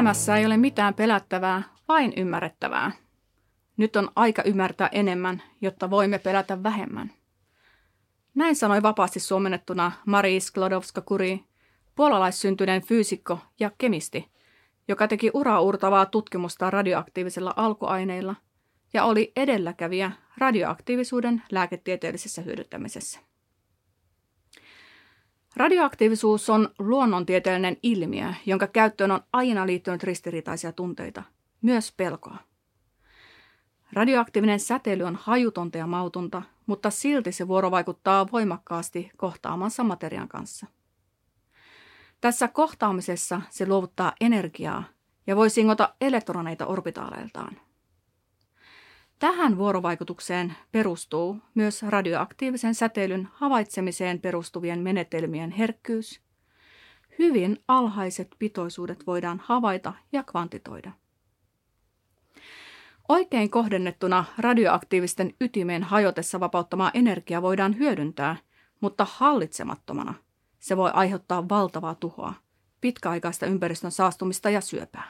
Elämässä ei ole mitään pelättävää, vain ymmärrettävää. Nyt on aika ymmärtää enemmän, jotta voimme pelätä vähemmän. Näin sanoi vapaasti suomennettuna Marie Skłodowska-Curie, puolalaissyntyinen fyysikko ja kemisti, joka teki uraauurtavaa tutkimusta radioaktiivisilla alkuaineilla ja oli edelläkävijä radioaktiivisuuden lääketieteellisessä hyödyntämisessä. Radioaktiivisuus on luonnontieteellinen ilmiö, jonka käyttöön on aina liittynyt ristiriitaisia tunteita, myös pelkoa. Radioaktiivinen säteily on hajutonta ja mautonta, mutta silti se vuorovaikuttaa voimakkaasti kohtaamansa materian kanssa. Tässä kohtaamisessa se luovuttaa energiaa ja voi singota elektroneita orbitaaleiltaan. Tähän vuorovaikutukseen perustuu myös radioaktiivisen säteilyn havaitsemiseen perustuvien menetelmien herkkyys. Hyvin alhaiset pitoisuudet voidaan havaita ja kvantitoida. Oikein kohdennettuna radioaktiivisten ytimeen hajotessa vapauttamaa energiaa voidaan hyödyntää, mutta hallitsemattomana se voi aiheuttaa valtavaa tuhoa, pitkäaikaista ympäristön saastumista ja syöpää.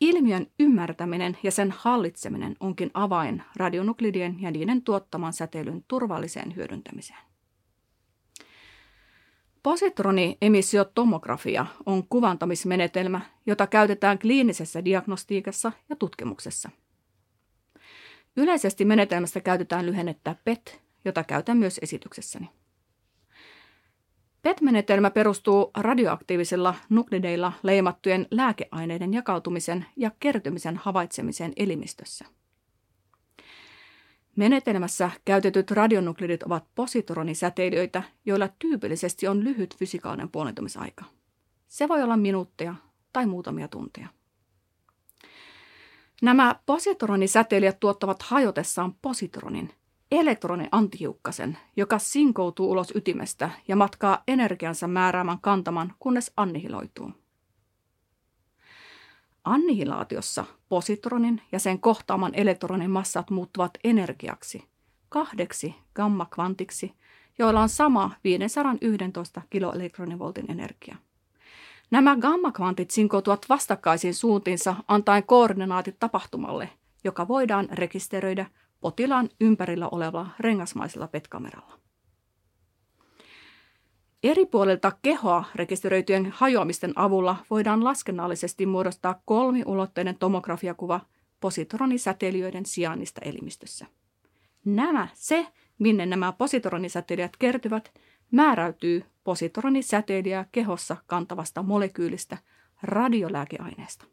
Ilmiön ymmärtäminen ja sen hallitseminen onkin avain radionuklidien ja niiden tuottaman säteilyn turvalliseen hyödyntämiseen. Positroniemissiotomografia on kuvantamismenetelmä, jota käytetään kliinisessä diagnostiikassa ja tutkimuksessa. Yleisesti menetelmästä käytetään lyhennettä PET, jota käytän myös esityksessäni. PET-menetelmä perustuu radioaktiivisilla nuklideilla leimattujen lääkeaineiden jakautumisen ja kertymisen havaitsemiseen elimistössä. Menetelmässä käytetyt radionuklidit ovat positronisäteilijöitä, joilla tyypillisesti on lyhyt fysikaalinen puolentumisaika. Se voi olla minuutteja tai muutamia tunteja. Nämä positronisäteilijät tuottavat hajotessaan positronin, elektroniantihiukkasen, joka sinkoutuu ulos ytimestä ja matkaa energiansa määräämän kantaman, kunnes annihiloituu. Annihilaatiossa positronin ja sen kohtaaman elektronin massat muuttuvat energiaksi, 2 gammakvantiksi, joilla on sama 511 kiloelektronivoltin energia. Nämä gammakvantit sinkoutuvat vastakkaisiin suuntiinsa antaen koordinaatit tapahtumalle, joka voidaan rekisteröidä potilaan ympärillä olevalla rengasmaisella PET-kameralla. Eri puolilta kehoa rekisteröityjen hajoamisten avulla voidaan laskennallisesti muodostaa kolmiulotteinen tomografiakuva positronisäteilijöiden sijainnista elimistössä. Minne nämä positronisäteilijät kertyvät, määräytyy positronisäteilijää kehossa kantavasta molekyylistä radiolääkeaineesta.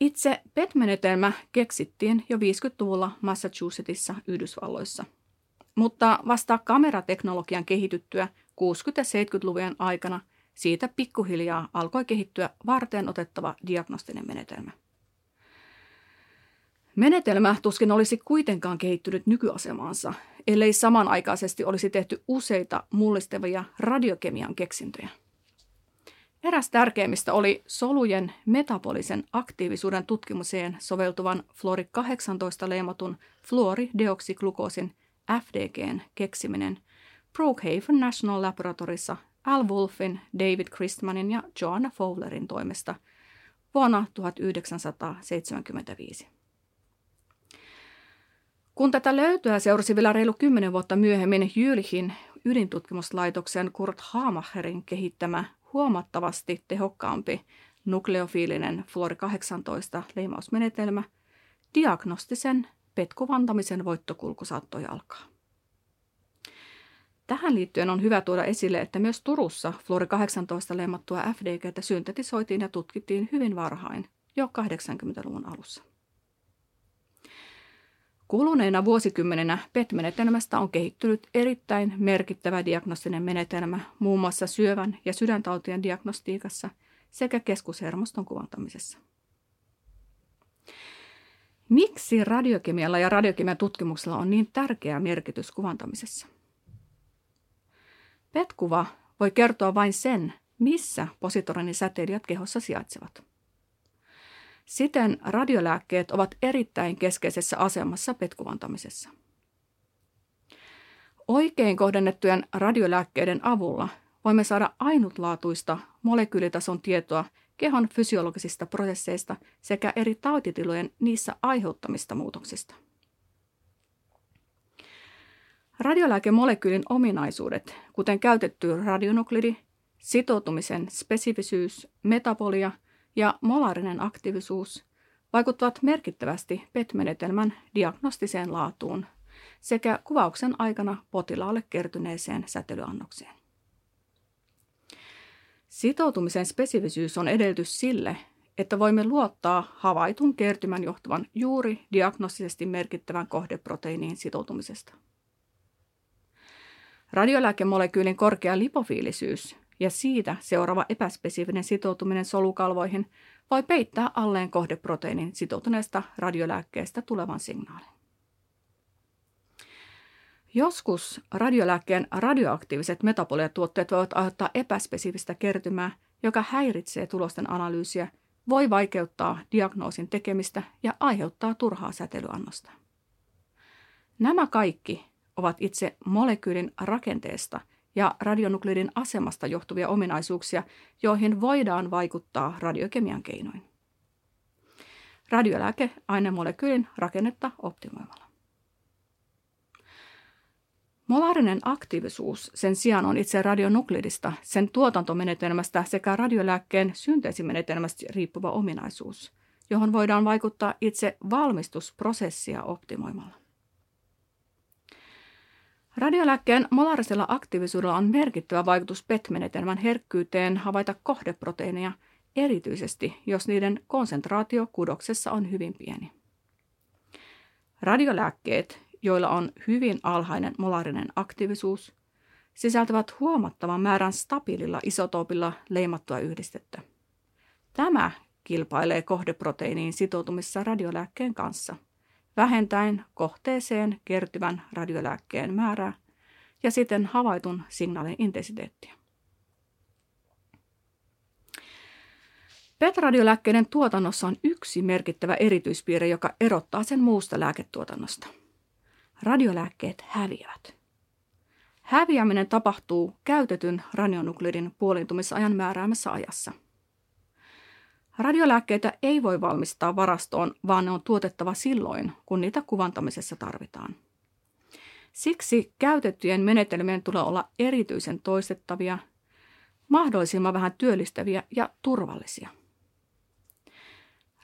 Itse PET-menetelmä keksittiin jo 50-luvulla Massachusettsissa, Yhdysvalloissa, mutta vasta kamerateknologian kehityttyä 60- ja 70-luvujen aikana siitä pikkuhiljaa alkoi kehittyä varteenotettava diagnostinen menetelmä. Menetelmä tuskin olisi kuitenkaan kehittynyt nykyasemaansa, ellei samanaikaisesti olisi tehty useita mullistavia radiokemian keksintöjä. Eräs tärkeimmistä oli solujen metabolisen aktiivisuuden tutkimiseen soveltuvan fluori-18 leimatun florideoksiglukoosin FDG:n keksiminen Brookhaven National Laboratorissa Al Wolfin, David Christmanin ja Joanna Fowlerin toimesta vuonna 1975. Kun tätä löytöä seurasi vielä reilu 10 vuotta myöhemmin Jyväskylän ydintutkimuslaitoksen Kurt Haamacherin kehittämä huomattavasti tehokkaampi nukleofiilinen fluori-18 leimausmenetelmä, diagnostisen PET-kuvantamisen voittokulku saattoi alkaa. Tähän liittyen on hyvä tuoda esille, että myös Turussa fluori-18 leimattua FDG:tä syntetisoitiin ja tutkittiin hyvin varhain, jo 80-luvun alussa. Kuluneina vuosikymmeninä PET-menetelmästä on kehittynyt erittäin merkittävä diagnostinen menetelmä muun muassa syövän ja sydäntautien diagnostiikassa sekä keskushermoston kuvantamisessa. Miksi radiokemialla ja radiokemian tutkimuksella on niin tärkeä merkitys kuvantamisessa? PET-kuva voi kertoa vain sen, missä positronisäteilijät kehossa sijaitsevat. Siten radiolääkkeet ovat erittäin keskeisessä asemassa PET-kuvantamisessa. Oikein kohdennettujen radiolääkkeiden avulla voimme saada ainutlaatuista molekyylitason tietoa kehon fysiologisista prosesseista sekä eri tautitilojen niissä aiheuttamista muutoksista. Radiolääkemolekyylin ominaisuudet, kuten käytetty radionuklidi, sitoutumisen spesifisyys, metabolia ja molaarinen aktiivisuus, vaikuttavat merkittävästi PET-menetelmän diagnostiseen laatuun sekä kuvauksen aikana potilaalle kertyneeseen säteilyannokseen. Sitoutumisen spesifisyys on edellytys sille, että voimme luottaa havaitun kertymän johtuvan juuri diagnostisesti merkittävän kohdeproteiiniin sitoutumisesta. Radiolääkemolekyylin korkea lipofiilisyys ja siitä seuraava epäspesifinen sitoutuminen solukalvoihin voi peittää alleen kohdeproteiinin sitoutuneesta radiolääkkeestä tulevan signaalin. Joskus radiolääkkeen radioaktiiviset metaboliatuotteet voivat aiheuttaa epäspesifistä kertymää, joka häiritsee tulosten analyysiä, voi vaikeuttaa diagnoosin tekemistä ja aiheuttaa turhaa säteilyannosta. Nämä kaikki ovat itse molekyylin rakenteesta ja radionuklidin asemasta johtuvia ominaisuuksia, joihin voidaan vaikuttaa radiokemian keinoin. Radiolääke ainemolekyylin rakennetta optimoimalla. Molaarinen aktiivisuus sen sijaan on itse radionuklidista, sen tuotantomenetelmästä sekä radiolääkkeen synteesimenetelmästä riippuva ominaisuus, johon voidaan vaikuttaa itse valmistusprosessia optimoimalla. Radiolääkkeen molaarisella aktiivisuudella on merkittävä vaikutus PET-menetelmän herkkyyteen havaita kohdeproteiineja, erityisesti jos niiden konsentraatio kudoksessa on hyvin pieni. Radiolääkkeet, joilla on hyvin alhainen molaarinen aktiivisuus, sisältävät huomattavan määrän stabiililla isotoopilla leimattua yhdistettä. Tämä kilpailee kohdeproteiiniin sitoutumisessa radiolääkkeen kanssa, vähentäen kohteeseen kertyvän radiolääkkeen määrää ja siten havaitun signaalin intensiteettiä. PET-radiolääkkeiden tuotannossa on yksi merkittävä erityispiirre, joka erottaa sen muusta lääketuotannosta. Radiolääkkeet häviävät. Häviäminen tapahtuu käytetyn radionuklidin puoliintumisajan määräämässä ajassa. Radiolääkkeitä ei voi valmistaa varastoon, vaan ne on tuotettava silloin, kun niitä kuvantamisessa tarvitaan. Siksi käytettyjen menetelmien tulee olla erityisen toistettavia, mahdollisimman vähän työllistäviä ja turvallisia.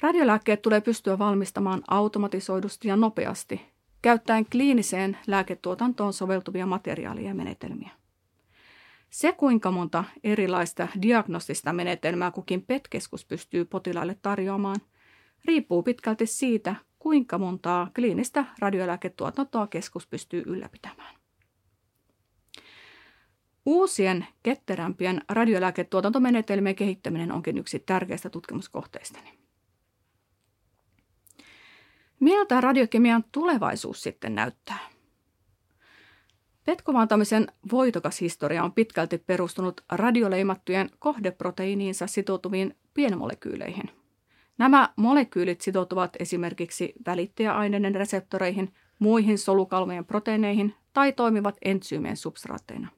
Radiolääkkeet tulee pystyä valmistamaan automatisoidusti ja nopeasti, käyttäen kliiniseen lääketuotantoon soveltuvia materiaaleja ja menetelmiä. Se, kuinka monta erilaista diagnostista menetelmää kukin PET-keskus pystyy potilaalle tarjoamaan, riippuu pitkälti siitä, kuinka montaa kliinistä radiolääketuotantoa keskus pystyy ylläpitämään. Uusien, ketterämpien radiolääketuotantomenetelmien kehittäminen onkin yksi tärkeistä tutkimuskohteistani. Miltä radiokemian tulevaisuus sitten näyttää? PET-kuvantamisen voitokas historia on pitkälti perustunut radioleimattujen kohdeproteiiniinsa sitoutuviin pienmolekyyleihin. Nämä molekyylit sitoutuvat esimerkiksi välittäjäaineiden reseptoreihin, muihin solukalvojen proteiineihin tai toimivat entsyymien substraatteina.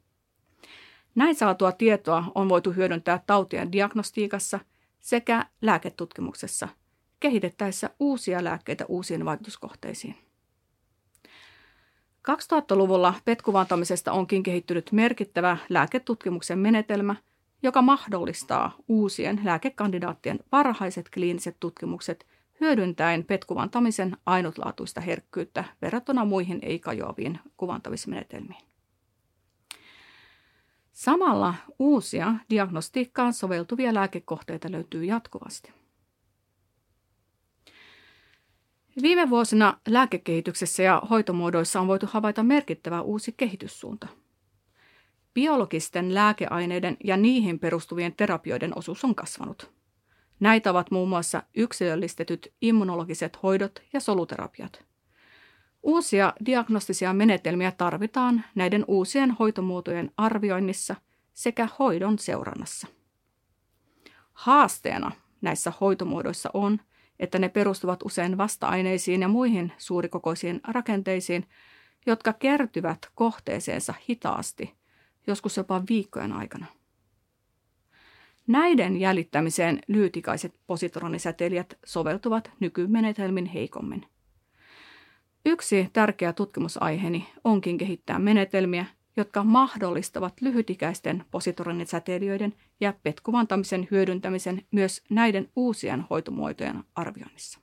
Näin saatua tietoa on voitu hyödyntää tautien diagnostiikassa sekä lääketutkimuksessa kehitettäessä uusia lääkkeitä uusiin vaikutuskohteisiin. 2000-luvulla PET-kuvantamisesta onkin kehittynyt merkittävä lääketutkimuksen menetelmä, joka mahdollistaa uusien lääkekandidaattien varhaiset kliiniset tutkimukset hyödyntäen PET-kuvantamisen ainutlaatuista herkkyyttä verrattuna muihin ei-kajoaviin kuvantamismenetelmiin. Samalla uusia diagnostiikkaan soveltuvia lääkekohteita löytyy jatkuvasti. Viime vuosina lääkekehityksessä ja hoitomuodoissa on voitu havaita merkittävä uusi kehityssuunta. Biologisten lääkeaineiden ja niihin perustuvien terapioiden osuus on kasvanut. Näitä ovat muun muassa yksilöllistetyt immunologiset hoidot ja soluterapiat. Uusia diagnostisia menetelmiä tarvitaan näiden uusien hoitomuotojen arvioinnissa sekä hoidon seurannassa. Haasteena näissä hoitomuodoissa on, että ne perustuvat usein vasta-aineisiin ja muihin suurikokoisiin rakenteisiin, jotka kertyvät kohteeseensa hitaasti, joskus jopa viikkojen aikana. Näiden jäljittämiseen lyytikaiset positronisäteilijät soveltuvat nykymenetelmin heikommin. Yksi tärkeä tutkimusaiheeni onkin kehittää menetelmiä, jotka mahdollistavat lyhytikäisten positronisäteilijöiden ja PET-kuvantamisen hyödyntämisen myös näiden uusien hoitomuotojen arvioinnissa.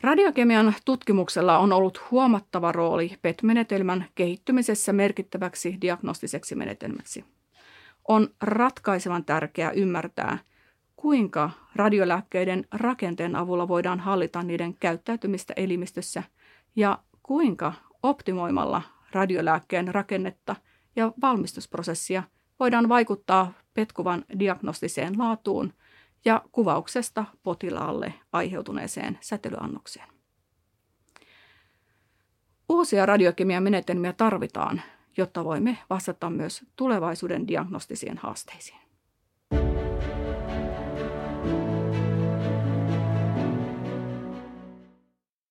Radiokemian tutkimuksella on ollut huomattava rooli PET-menetelmän kehittymisessä merkittäväksi diagnostiseksi menetelmäksi. On ratkaisevan tärkeää ymmärtää, kuinka radiolääkkeiden rakenteen avulla voidaan hallita niiden käyttäytymistä elimistössä ja kuinka optimoimalla radiolääkkeen rakennetta ja valmistusprosessia voidaan vaikuttaa PET-kuvan diagnostiseen laatuun ja kuvauksesta potilaalle aiheutuneeseen säteilyannokseen. Uusia radiokemian menetelmiä tarvitaan, jotta voimme vastata myös tulevaisuuden diagnostisiin haasteisiin.